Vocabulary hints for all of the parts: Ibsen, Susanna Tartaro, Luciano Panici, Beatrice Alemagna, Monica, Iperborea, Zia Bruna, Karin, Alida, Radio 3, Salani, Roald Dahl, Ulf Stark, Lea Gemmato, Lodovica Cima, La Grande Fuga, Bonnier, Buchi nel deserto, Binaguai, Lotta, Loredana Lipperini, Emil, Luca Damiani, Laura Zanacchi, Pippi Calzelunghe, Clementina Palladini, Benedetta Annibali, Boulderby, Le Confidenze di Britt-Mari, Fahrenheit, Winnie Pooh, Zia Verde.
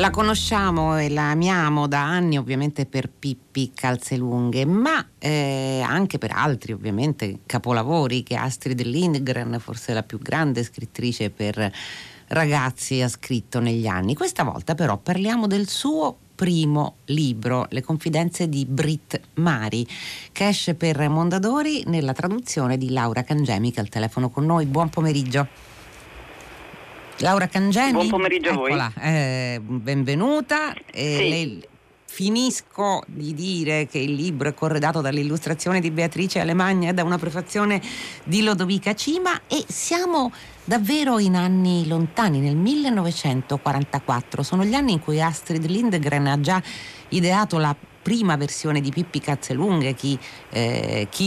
La conosciamo e la amiamo da anni, ovviamente, per Pippi Calzelunghe, ma anche per altri, ovviamente, capolavori che Astrid Lindgren, forse la più grande scrittrice per ragazzi, ha scritto negli anni. Questa volta però parliamo del suo primo libro, Le Confidenze di Britt-Mari, che esce per Mondadori nella traduzione di Laura Cangemi, che è al telefono con noi. Buon pomeriggio. Laura Cangemi, buon pomeriggio a voi. Benvenuta. Sì. Finisco di dire che il libro è corredato dall'illustrazione di Beatrice Alemagna e da una prefazione di Lodovica Cima, e siamo davvero in anni lontani, nel 1944. Sono gli anni in cui Astrid Lindgren ha già ideato la prima versione di Pippi Calzelunghe. Chi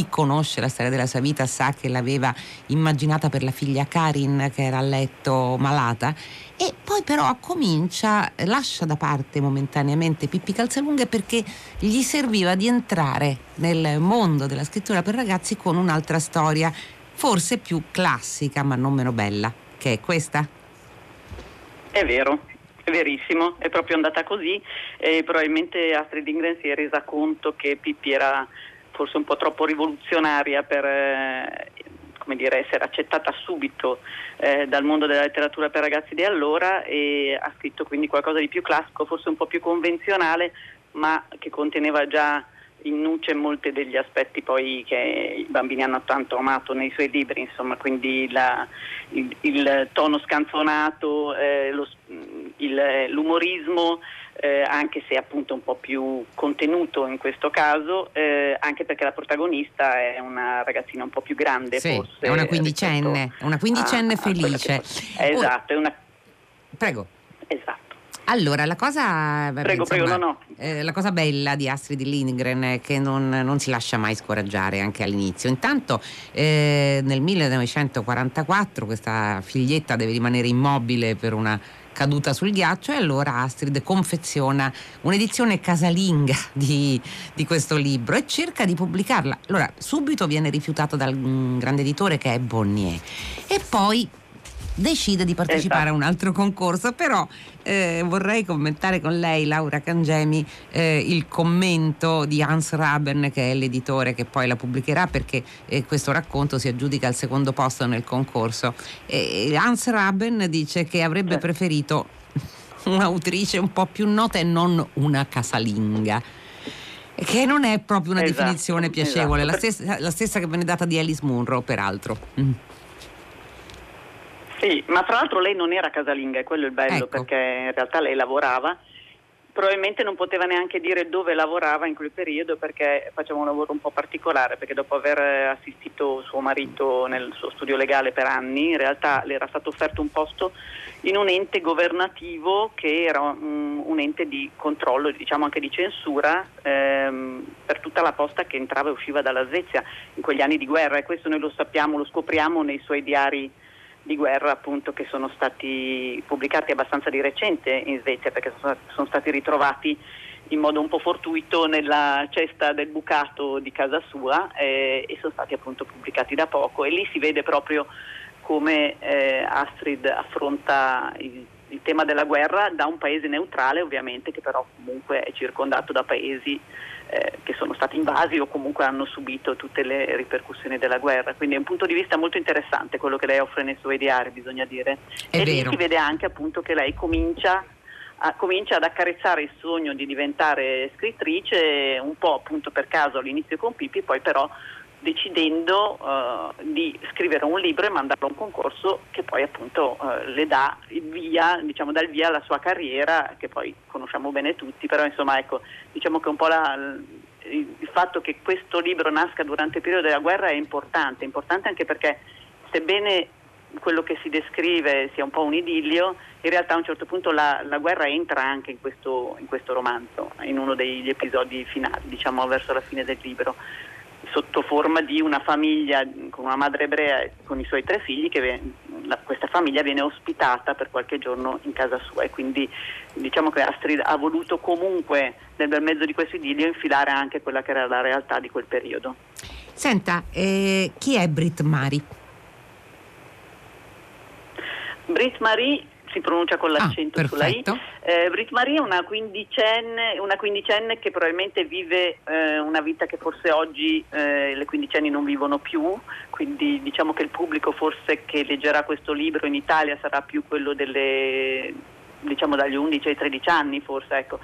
conosce la storia della sua vita sa che l'aveva immaginata per la figlia Karin, che era a letto malata, e poi però lascia da parte momentaneamente Pippi Calzelunghe perché gli serviva di entrare nel mondo della scrittura per ragazzi con un'altra storia, forse più classica ma non meno bella, che è questa. È vero, è verissimo, è proprio andata così, e probabilmente Astrid Lindgren si è resa conto che Pippi era forse un po' troppo rivoluzionaria per essere accettata subito dal mondo della letteratura per ragazzi di allora, e ha scritto quindi qualcosa di più classico, forse un po' più convenzionale, ma che conteneva già in nuce molti degli aspetti poi che i bambini hanno tanto amato nei suoi libri, insomma, quindi il tono scanzonato, l'umorismo, anche se appunto un po' più contenuto in questo caso, anche perché la protagonista è una ragazzina un po' più grande, sì, forse è una quindicenne felice. Esatto, è una... Prego. Esatto. Allora, la cosa bella di Astrid Lindgren è che non si lascia mai scoraggiare, anche all'inizio. Intanto nel 1944 questa figlietta deve rimanere immobile per una caduta sul ghiaccio, e allora Astrid confeziona un'edizione casalinga di questo libro e cerca di pubblicarla. Allora, subito viene rifiutato dal grande editore, che è Bonnier, e poi decide di partecipare a un altro concorso. Però vorrei commentare con lei, Laura Cangemi, il commento di Hans Raben, che è l'editore che poi la pubblicherà, perché questo racconto si aggiudica al secondo posto nel concorso. Hans Raben dice che avrebbe preferito un'autrice un po' più nota e non una casalinga, che non è proprio una definizione piacevole, la stessa che viene data di Alice Munro, peraltro. Sì, ma fra l'altro lei non era casalinga, è quello il bello, perché in realtà lei lavorava, probabilmente non poteva neanche dire dove lavorava in quel periodo, perché faceva un lavoro un po' particolare, perché dopo aver assistito suo marito nel suo studio legale per anni, in realtà le era stato offerto un posto in un ente governativo che era un ente di controllo, diciamo anche di censura, per tutta la posta che entrava e usciva dalla Svezia in quegli anni di guerra, e questo noi lo sappiamo, lo scopriamo nei suoi diari di guerra, appunto, che sono stati pubblicati abbastanza di recente in Svezia, perché sono stati ritrovati in modo un po' fortuito nella cesta del bucato di casa sua, e sono stati appunto pubblicati da poco, e lì si vede proprio come Astrid affronta il tema della guerra da un paese neutrale, ovviamente, che però comunque è circondato da paesi che sono stati invasi o comunque hanno subito tutte le ripercussioni della guerra. Quindi è un punto di vista molto interessante quello che lei offre nei suoi diari, bisogna dire. E lì si vede anche appunto che lei comincia ad accarezzare il sogno di diventare scrittrice, un po' appunto per caso all'inizio con Pippi, poi però decidendo di scrivere un libro e mandarlo a un concorso che poi appunto le dà il via, diciamo dal via alla sua carriera, che poi conosciamo bene tutti, però insomma ecco, diciamo che un po' il fatto che questo libro nasca durante il periodo della guerra è importante anche perché, sebbene quello che si descrive sia un po' un idillio, in realtà a un certo punto la guerra entra anche in questo romanzo, in uno degli episodi finali, diciamo verso la fine del libro, sotto forma di una famiglia con una madre ebrea con i suoi 3 figli, che questa famiglia viene ospitata per qualche giorno in casa sua, e quindi diciamo che Astrid ha voluto comunque nel bel mezzo di questo idillio infilare anche quella che era la realtà di quel periodo. Senta, chi è Britt-Mari? Britt-Mari si pronuncia con l'accento sulla I. Britt-Mari è una quindicenne che probabilmente vive una vita che forse oggi le quindicenni non vivono più, quindi diciamo che il pubblico forse che leggerà questo libro in Italia sarà più quello delle, diciamo, dagli 11 ai 13 anni forse, ecco.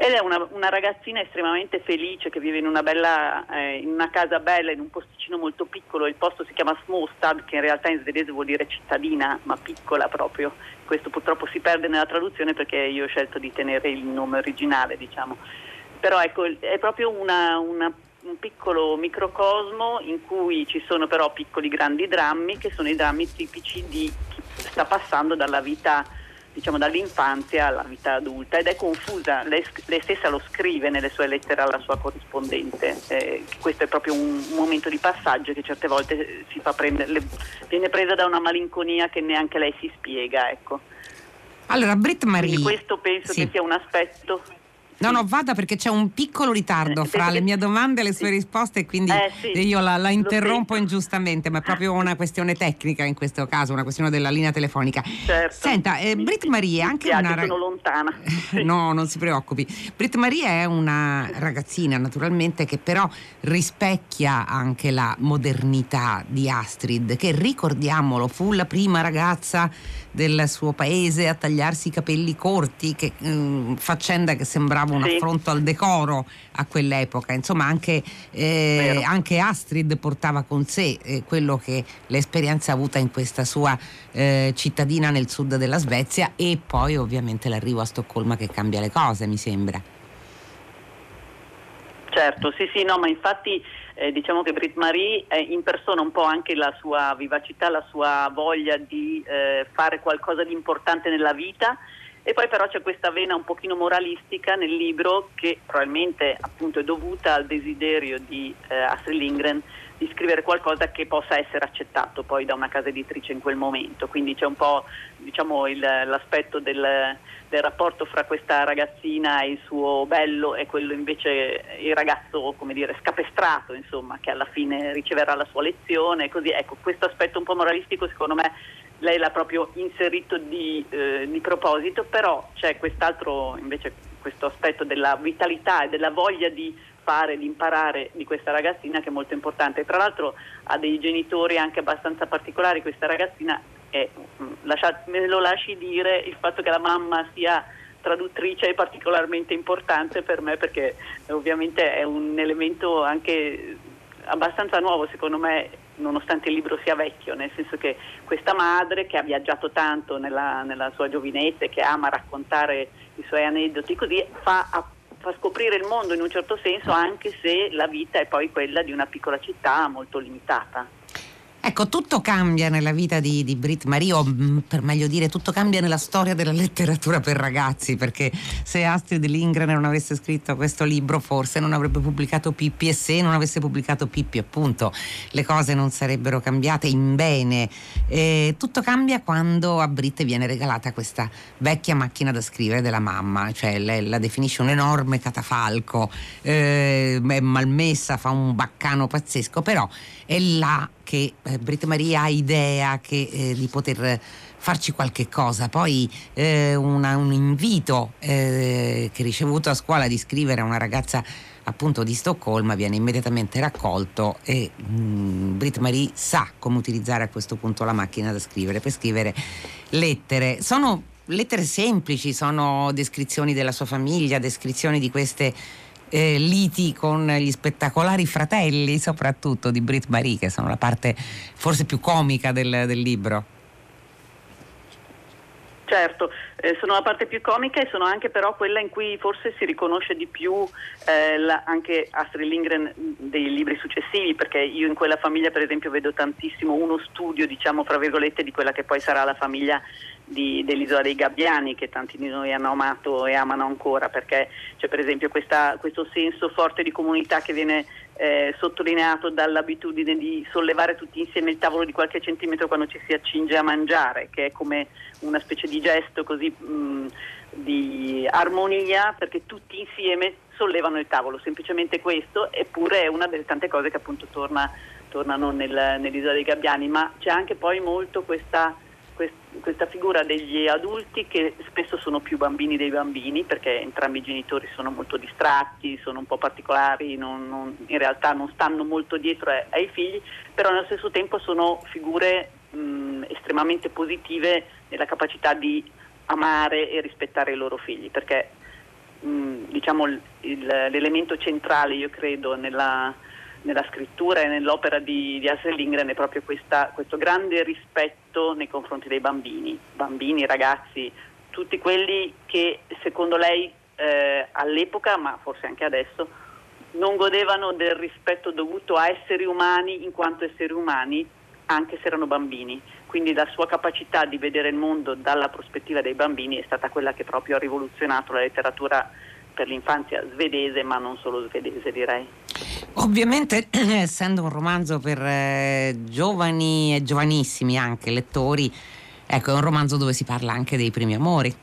Ed è una ragazzina estremamente felice che vive in una bella in una casa bella, in un posticino molto piccolo. Il posto si chiama Smostad, che in realtà in svedese vuol dire cittadina, ma piccola proprio. Questo purtroppo si perde nella traduzione perché io ho scelto di tenere il nome originale, diciamo. Però ecco, è proprio un piccolo microcosmo in cui ci sono però piccoli grandi drammi, che sono i drammi tipici di chi sta passando dalla vita, diciamo dall'infanzia alla vita adulta, ed è confusa. Lei stessa lo scrive nelle sue lettere alla sua corrispondente, questo è proprio un momento di passaggio che certe volte si fa prendere, viene presa da una malinconia che neanche lei si spiega, ecco. Allora Britt-Mari, quindi questo penso che sia un aspetto. No, vada, perché c'è un piccolo ritardo fra le mie domande e le sue risposte, quindi io la interrompo ingiustamente, ma è proprio una questione tecnica in questo caso, una questione della linea telefonica. Certo. Senta, Britt-Mari è anche sono lontana. No, non si preoccupi. Britt-Mari è una ragazzina, naturalmente, che però rispecchia anche la modernità di Astrid, che, ricordiamolo, fu la prima ragazza del suo paese a tagliarsi i capelli corti, che faccenda che sembrava un affronto al decoro a quell'epoca. Insomma, anche Astrid portava con sé quello che l'esperienza avuta in questa sua cittadina nel sud della Svezia, e poi ovviamente l'arrivo a Stoccolma che cambia le cose, mi sembra. Certo, ma infatti diciamo che Britt-Mari impersona un po' anche la sua vivacità, la sua voglia di fare qualcosa di importante nella vita. E poi però c'è questa vena un pochino moralistica nel libro, che probabilmente appunto è dovuta al desiderio di Astrid Lindgren di scrivere qualcosa che possa essere accettato poi da una casa editrice in quel momento. Quindi c'è un po', diciamo, l'aspetto del rapporto fra questa ragazzina e il suo bello, e quello invece, il ragazzo, come dire, scapestrato, insomma, che alla fine riceverà la sua lezione. Così, ecco, questo aspetto un po' moralistico secondo me lei l'ha proprio inserito di proposito, però c'è quest'altro invece, questo aspetto della vitalità e della voglia di fare, di imparare di questa ragazzina, che è molto importante. Tra l'altro ha dei genitori anche abbastanza particolari questa ragazzina, e me lo lasci dire, il fatto che la mamma sia traduttrice è particolarmente importante per me, perché ovviamente è un elemento anche abbastanza nuovo secondo me, nonostante il libro sia vecchio, nel senso che questa madre, che ha viaggiato tanto nella sua giovinezza e che ama raccontare i suoi aneddoti così, fa scoprire il mondo in un certo senso, anche se la vita è poi quella di una piccola città molto limitata. Ecco, tutto cambia nella vita di Britt-Mari, o per meglio dire tutto cambia nella storia della letteratura per ragazzi, perché se Astrid Lindgren non avesse scritto questo libro forse non avrebbe pubblicato Pippi, e se non avesse pubblicato Pippi appunto le cose non sarebbero cambiate in bene. Tutto cambia quando a Britt viene regalata questa vecchia macchina da scrivere della mamma, cioè lei la definisce un enorme catafalco, è malmessa, fa un baccano pazzesco, però è là che Britt-Mari ha idea che, di poter farci qualche cosa. Poi un invito che ricevuto a scuola di scrivere a una ragazza appunto di Stoccolma viene immediatamente raccolto, e Britt-Mari sa come utilizzare a questo punto la macchina da scrivere per scrivere lettere. Sono lettere semplici, sono descrizioni della sua famiglia, descrizioni di queste liti con gli spettacolari fratelli, soprattutto di Britt-Mari, che sono la parte forse più comica del libro. Certo, sono la parte più comica, e sono anche però quella in cui forse si riconosce di più anche Astrid Lindgren dei libri successivi, perché io in quella famiglia per esempio vedo tantissimo uno studio, diciamo fra virgolette, di quella che poi sarà la famiglia dell'Isola dei Gabbiani, che tanti di noi hanno amato e amano ancora, perché c'è per esempio questo senso forte di comunità che viene sottolineato dall'abitudine di sollevare tutti insieme il tavolo di qualche centimetro quando ci si accinge a mangiare, che è come una specie di gesto così di armonia, perché tutti insieme sollevano il tavolo, semplicemente questo. Eppure è una delle tante cose che appunto tornano nell'Isola dei Gabbiani, ma c'è anche poi molto questa questa figura degli adulti che spesso sono più bambini dei bambini, perché entrambi i genitori sono molto distratti, sono un po' particolari, in realtà non stanno molto dietro ai figli, però nello stesso tempo sono figure estremamente positive nella capacità di amare e rispettare i loro figli, perché diciamo l'elemento centrale, io credo, nella scrittura e nell'opera di Astrid Lindgren è proprio questo grande rispetto nei confronti dei bambini, ragazzi, tutti quelli che secondo lei all'epoca, ma forse anche adesso, non godevano del rispetto dovuto a esseri umani in quanto esseri umani, anche se erano bambini. Quindi la sua capacità di vedere il mondo dalla prospettiva dei bambini è stata quella che proprio ha rivoluzionato la letteratura per l'infanzia svedese, ma non solo svedese, direi. Ovviamente, essendo un romanzo per giovani e giovanissimi anche lettori, ecco, è un romanzo dove si parla anche dei primi amori.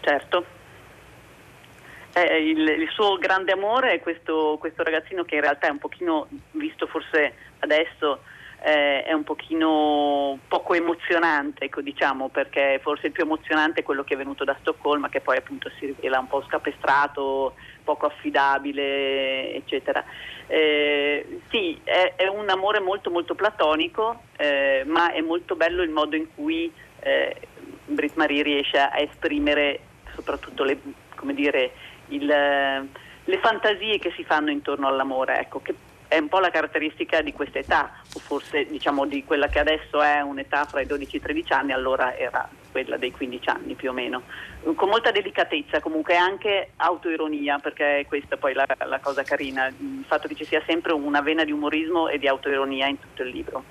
Certo. Il suo grande amore è questo ragazzino che in realtà è un pochino, visto forse adesso, è un pochino poco emozionante, ecco, diciamo, perché forse il più emozionante è quello che è venuto da Stoccolma, che poi appunto si rivela un po' scapestrato, poco affidabile, eccetera. Sì, è un amore molto molto platonico, ma è molto bello il modo in cui Britt-Mari riesce a esprimere soprattutto le, come dire, le fantasie che si fanno intorno all'amore, ecco, che è un po' la caratteristica di questa età, o forse diciamo di quella che adesso è un'età fra i 12 e i 13 anni, allora era quella dei 15 anni più o meno, con molta delicatezza, comunque anche autoironia, perché è questa poi la cosa carina, il fatto che ci sia sempre una vena di umorismo e di autoironia in tutto il libro.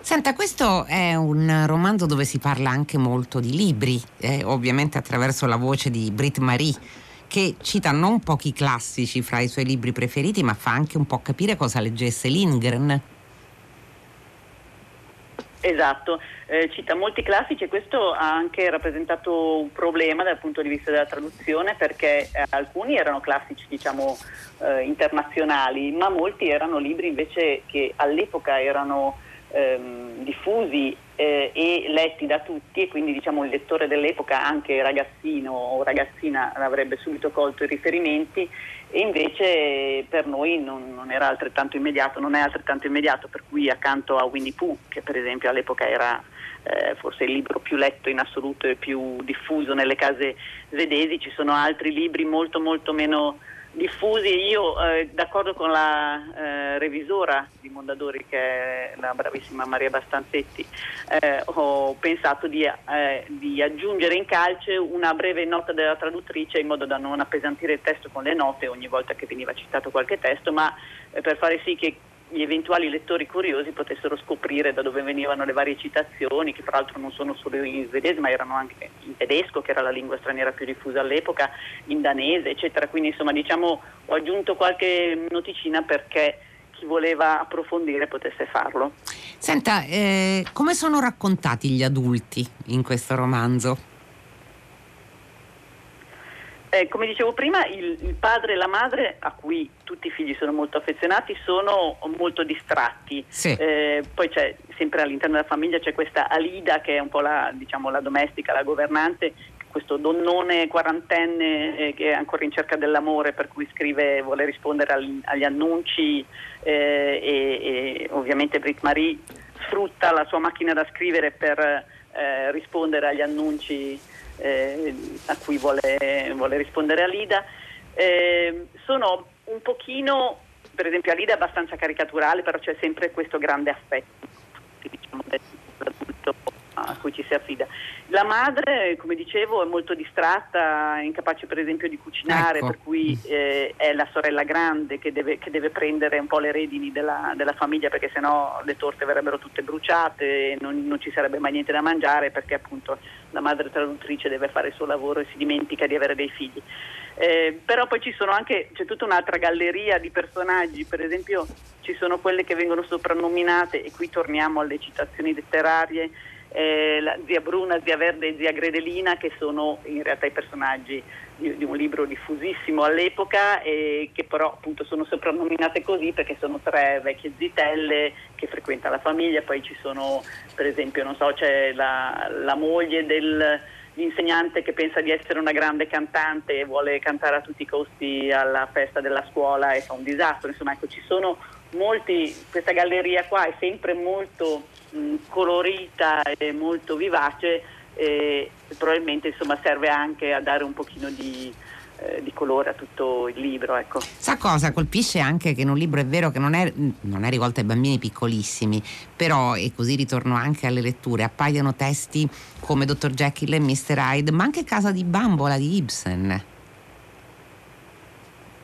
Senta, questo è un romanzo dove si parla anche molto di libri, ovviamente attraverso la voce di Britt-Mari, che cita non pochi classici fra i suoi libri preferiti, ma fa anche un po' capire cosa leggesse Lindgren. Esatto, cita molti classici, e questo ha anche rappresentato un problema dal punto di vista della traduzione, perché alcuni erano classici, diciamo, internazionali, ma molti erano libri invece che all'epoca erano diffusi e letti da tutti, e quindi diciamo il lettore dell'epoca, anche ragazzino o ragazzina, avrebbe subito colto i riferimenti, e invece per noi non era altrettanto immediato, non è altrettanto immediato, per cui accanto a Winnie Pooh, che per esempio all'epoca era forse il libro più letto in assoluto e più diffuso nelle case svedesi, ci sono altri libri molto molto meno diffusi. Io d'accordo con la revisora di Mondadori, che è la bravissima Maria Bastanzetti, ho pensato di aggiungere in calce una breve nota della traduttrice, in modo da non appesantire il testo con le note ogni volta che veniva citato qualche testo, ma per fare sì che gli eventuali lettori curiosi potessero scoprire da dove venivano le varie citazioni, che peraltro non sono solo in svedese, ma erano anche in tedesco, che era la lingua straniera più diffusa all'epoca, in danese, eccetera. Quindi insomma, diciamo, ho aggiunto qualche noticina perché chi voleva approfondire potesse farlo. Senta, come sono raccontati gli adulti in questo romanzo? Come dicevo prima, il padre e la madre, a cui tutti i figli sono molto affezionati, sono molto distratti. Sì. Poi c'è sempre all'interno della famiglia c'è questa Alida, che è un po' la domestica, la governante, questo donnone quarantenne che è ancora in cerca dell'amore, per cui scrive, vuole rispondere agli annunci, e ovviamente Britt-Mari sfrutta la sua macchina da scrivere per rispondere agli annunci a cui vuole rispondere Alida. Sono un pochino, per esempio Alida è abbastanza caricaturale, però c'è sempre questo grande affetto, diciamo, dell'adulto a cui ci si affida. La madre, come dicevo, è molto distratta, incapace per esempio di cucinare, ecco. Per cui è la sorella grande che deve prendere un po' le redini della famiglia, perché sennò le torte verrebbero tutte bruciate e non ci sarebbe mai niente da mangiare, perché appunto la madre traduttrice deve fare il suo lavoro e si dimentica di avere dei figli. Però poi c'è tutta un'altra galleria di personaggi, per esempio ci sono quelle che vengono soprannominate, e qui torniamo alle citazioni letterarie, la Zia Bruna, Zia Verde e Zia Gredelina, che sono in realtà i personaggi di un libro diffusissimo all'epoca, e che però appunto sono soprannominate così perché sono tre vecchie zitelle che frequenta la famiglia. Poi ci sono, per esempio, non so, c'è la moglie dell'insegnante che pensa di essere una grande cantante e vuole cantare a tutti i costi alla festa della scuola e fa un disastro. Insomma, ecco, ci sono molti, questa galleria qua è sempre molto colorita e molto vivace, e probabilmente insomma serve anche a dare un pochino di colore a tutto il libro, ecco. Sa cosa colpisce anche? Che in un libro, è vero che non è rivolto ai bambini piccolissimi, però, e così ritorno anche alle letture, appaiono testi come Dottor Jekyll e Mr. Hyde, ma anche Casa di Bambola di Ibsen.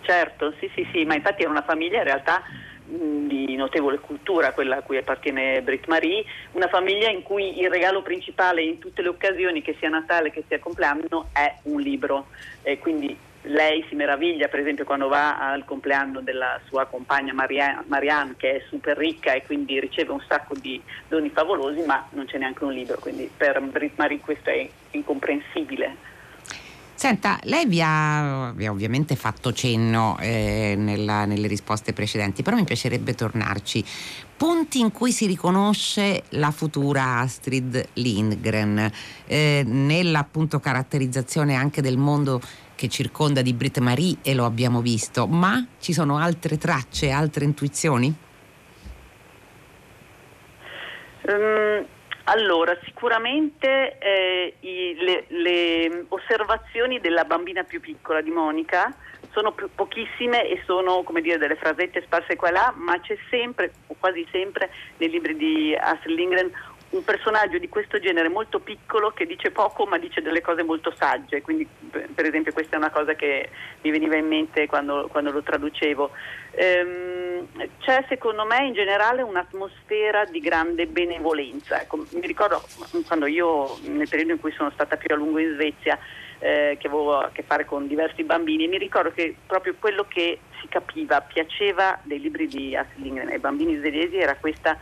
Certo, sì, ma infatti era una famiglia in realtà di notevole cultura, quella a cui appartiene Britt-Mari, una famiglia in cui il regalo principale in tutte le occasioni, che sia Natale che sia compleanno, è un libro, e quindi lei si meraviglia, per esempio, quando va al compleanno della sua compagna Marianne, che è super ricca e quindi riceve un sacco di doni favolosi, ma non c'è neanche un libro, quindi per Britt-Mari questo è incomprensibile. Senta, lei vi ha ovviamente fatto cenno nelle risposte precedenti, però mi piacerebbe tornarci. Punti in cui si riconosce la futura Astrid Lindgren, nella appunto caratterizzazione anche del mondo che circonda di Britt-Mari, e lo abbiamo visto, ma ci sono altre tracce, altre intuizioni? Allora, sicuramente le osservazioni della bambina più piccola, di Monica, sono pochissime e sono, come dire, delle frasette sparse qua e là, ma c'è sempre, o quasi sempre, nei libri di Astrid Lindgren un personaggio di questo genere, molto piccolo, che dice poco ma dice delle cose molto sagge. Quindi, per esempio, questa è una cosa che mi veniva in mente quando lo traducevo. C'è, secondo me, in generale un'atmosfera di grande benevolenza. Ecco, mi ricordo quando io, nel periodo in cui sono stata più a lungo in Svezia, che avevo a che fare con diversi bambini, mi ricordo che proprio quello che si capiva, piaceva dei libri di Astrid Lindgren ai bambini svedesi era questo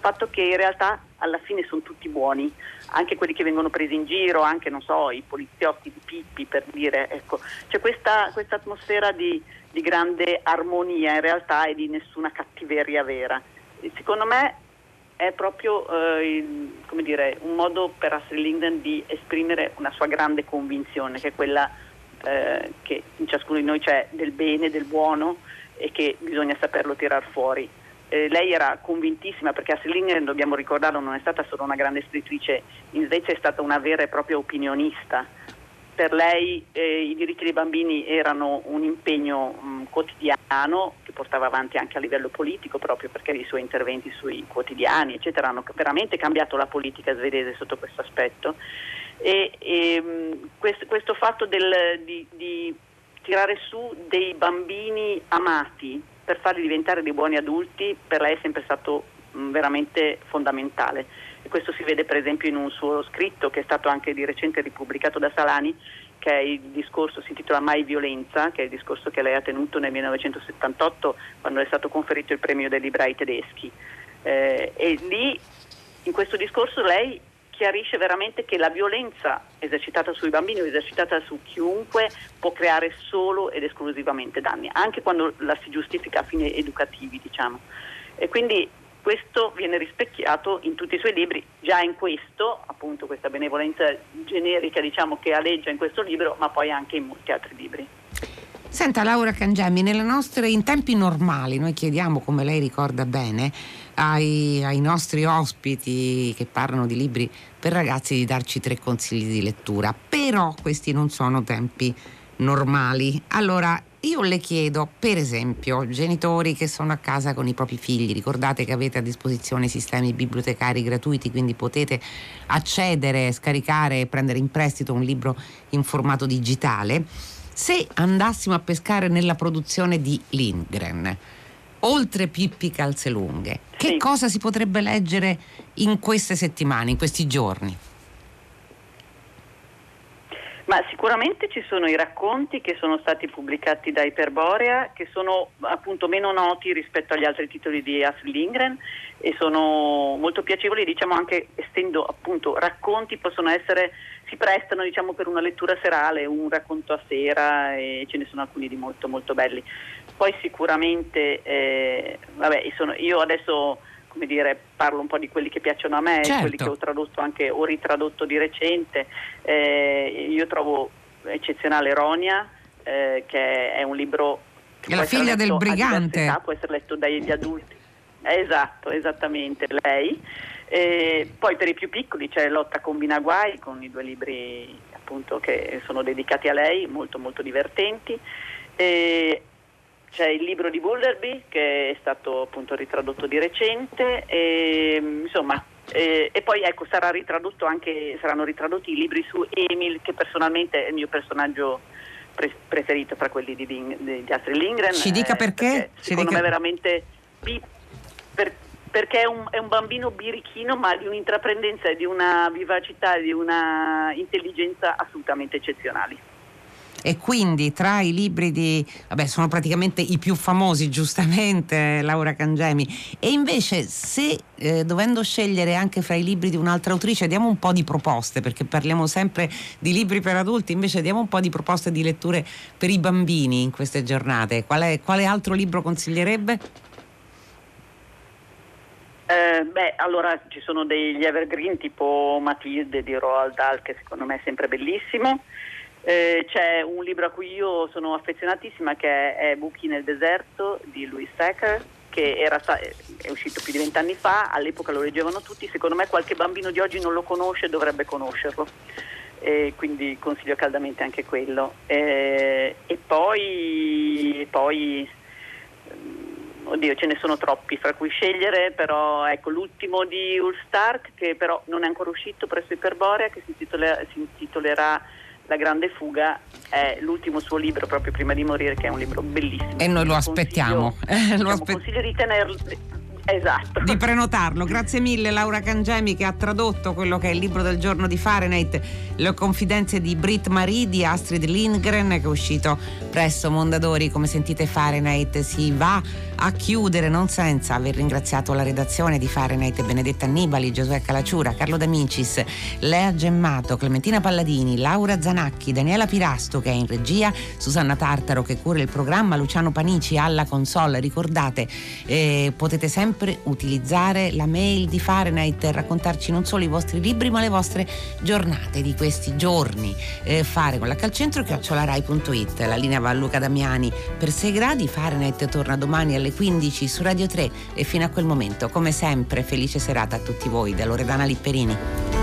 fatto che in realtà alla fine sono tutti buoni, anche quelli che vengono presi in giro, anche, non so, i poliziotti di Pippi, per dire. Ecco, c'è questa atmosfera di grande armonia in realtà e di nessuna cattiveria vera. E secondo me è proprio come dire, un modo per Astrid Lindgren di esprimere una sua grande convinzione, che è quella che in ciascuno di noi c'è del bene, del buono, e che bisogna saperlo tirar fuori. Lei era convintissima, perché Astrid Lindgren, dobbiamo ricordarlo, non è stata solo una grande scrittrice, in Svezia è stata una vera e propria opinionista. Per lei i diritti dei bambini erano un impegno quotidiano, che portava avanti anche a livello politico, proprio perché i suoi interventi sui quotidiani, eccetera, hanno veramente cambiato la politica svedese sotto questo aspetto. Questo fatto di tirare su dei bambini amati per farli diventare dei buoni adulti, per lei è sempre stato veramente fondamentale. E questo si vede, per esempio, in un suo scritto, che è stato anche di recente ripubblicato da Salani, che è il discorso, si intitola Mai Violenza, che è il discorso che lei ha tenuto nel 1978, quando è stato conferito il premio dei librai tedeschi. E lì, in questo discorso, lei chiarisce veramente che la violenza esercitata sui bambini o esercitata su chiunque può creare solo ed esclusivamente danni, anche quando la si giustifica a fini educativi, diciamo. E quindi questo viene rispecchiato in tutti i suoi libri, già in questo, appunto, questa benevolenza generica, diciamo, che aleggia in questo libro, ma poi anche in molti altri libri. Senta, Laura Cangemi, in tempi normali noi chiediamo, come lei ricorda bene, ai nostri ospiti che parlano di libri per ragazzi di darci 3 consigli di lettura, però questi non sono tempi normali. Allora io le chiedo, per esempio, genitori che sono a casa con i propri figli, ricordate che avete a disposizione sistemi bibliotecari gratuiti, quindi potete accedere, scaricare e prendere in prestito un libro in formato digitale. Se andassimo a pescare nella produzione di Lindgren, oltre Pippi Calzelunghe, che cosa si potrebbe leggere in queste settimane, in questi giorni? Ma sicuramente ci sono i racconti che sono stati pubblicati da Iperborea, che sono appunto meno noti rispetto agli altri titoli di Astrid Lindgren e sono molto piacevoli, diciamo, anche essendo appunto racconti, possono essere, si prestano, diciamo, per una lettura serale, un racconto a sera, e ce ne sono alcuni di molto molto belli. Poi sicuramente io adesso, come dire, parlo un po' di quelli che piacciono a me, certo, quelli che ho tradotto anche o ritradotto di recente. Io trovo eccezionale Ronia, che è un libro che la figlia del brigante, può essere letto dagli adulti. Esatto, esattamente lei. Poi per i più piccoli c'è Lotta con Binaguai, con i due libri appunto che sono dedicati a lei, molto molto divertenti. C'è il libro di Boulderby, che è stato appunto ritradotto di recente, e poi ecco sarà ritradotto anche, saranno ritradotti i libri su Emil, che personalmente è il mio personaggio preferito fra quelli di Astrid Lindgren. Ci dica perché? Secondo me veramente perché è un bambino birichino, ma di un'intraprendenza e di una vivacità e di una intelligenza assolutamente eccezionali. E quindi tra i libri sono praticamente i più famosi, giustamente, Laura Cangemi. E invece se dovendo scegliere anche fra i libri di un'altra autrice, diamo un po' di proposte, perché parliamo sempre di libri per adulti, invece diamo un po' di proposte di letture per i bambini in queste giornate. Quale altro libro consiglierebbe? Allora ci sono degli evergreen tipo Matilde di Roald Dahl, che secondo me è sempre bellissimo. C'è un libro a cui io sono affezionatissima, che è Buchi nel deserto di Louis Secker, che è uscito più di 20 anni fa, all'epoca lo leggevano tutti, secondo me qualche bambino di oggi non lo conosce, dovrebbe conoscerlo, quindi consiglio caldamente anche quello. E poi oddio, ce ne sono troppi fra cui scegliere, però ecco l'ultimo di Ulf Stark, che però non è ancora uscito presso Iperborea, che si intitolerà La grande fuga, è l'ultimo suo libro proprio prima di morire, che è un libro bellissimo. E noi lo aspettiamo. Consiglio di tenerlo. Esatto. Di prenotarlo. Grazie mille Laura Cangemi, che ha tradotto quello che è il libro del giorno di Fahrenheit, Le Confidenze di Britt-Mari di Astrid Lindgren, che è uscito presso Mondadori. Come sentite, Fahrenheit si va a chiudere, non senza aver ringraziato la redazione di Fahrenheit, Benedetta Annibali, Giosuè Calaciura, Carlo D'Amicis, Lea Gemmato, Clementina Palladini, Laura Zanacchi, Daniela Pirasto che è in regia, Susanna Tartaro che cura il programma, Luciano Panici alla console. Ricordate, potete sempre utilizzare la mail di Fahrenheit e raccontarci non solo i vostri libri ma le vostre giornate di questi giorni. Fare con la calcentro @rai.it. La linea va a Luca Damiani per 6 gradi. Fahrenheit torna domani alle 15 su Radio 3 e fino a quel momento, come sempre, felice serata a tutti voi da Loredana Lipperini.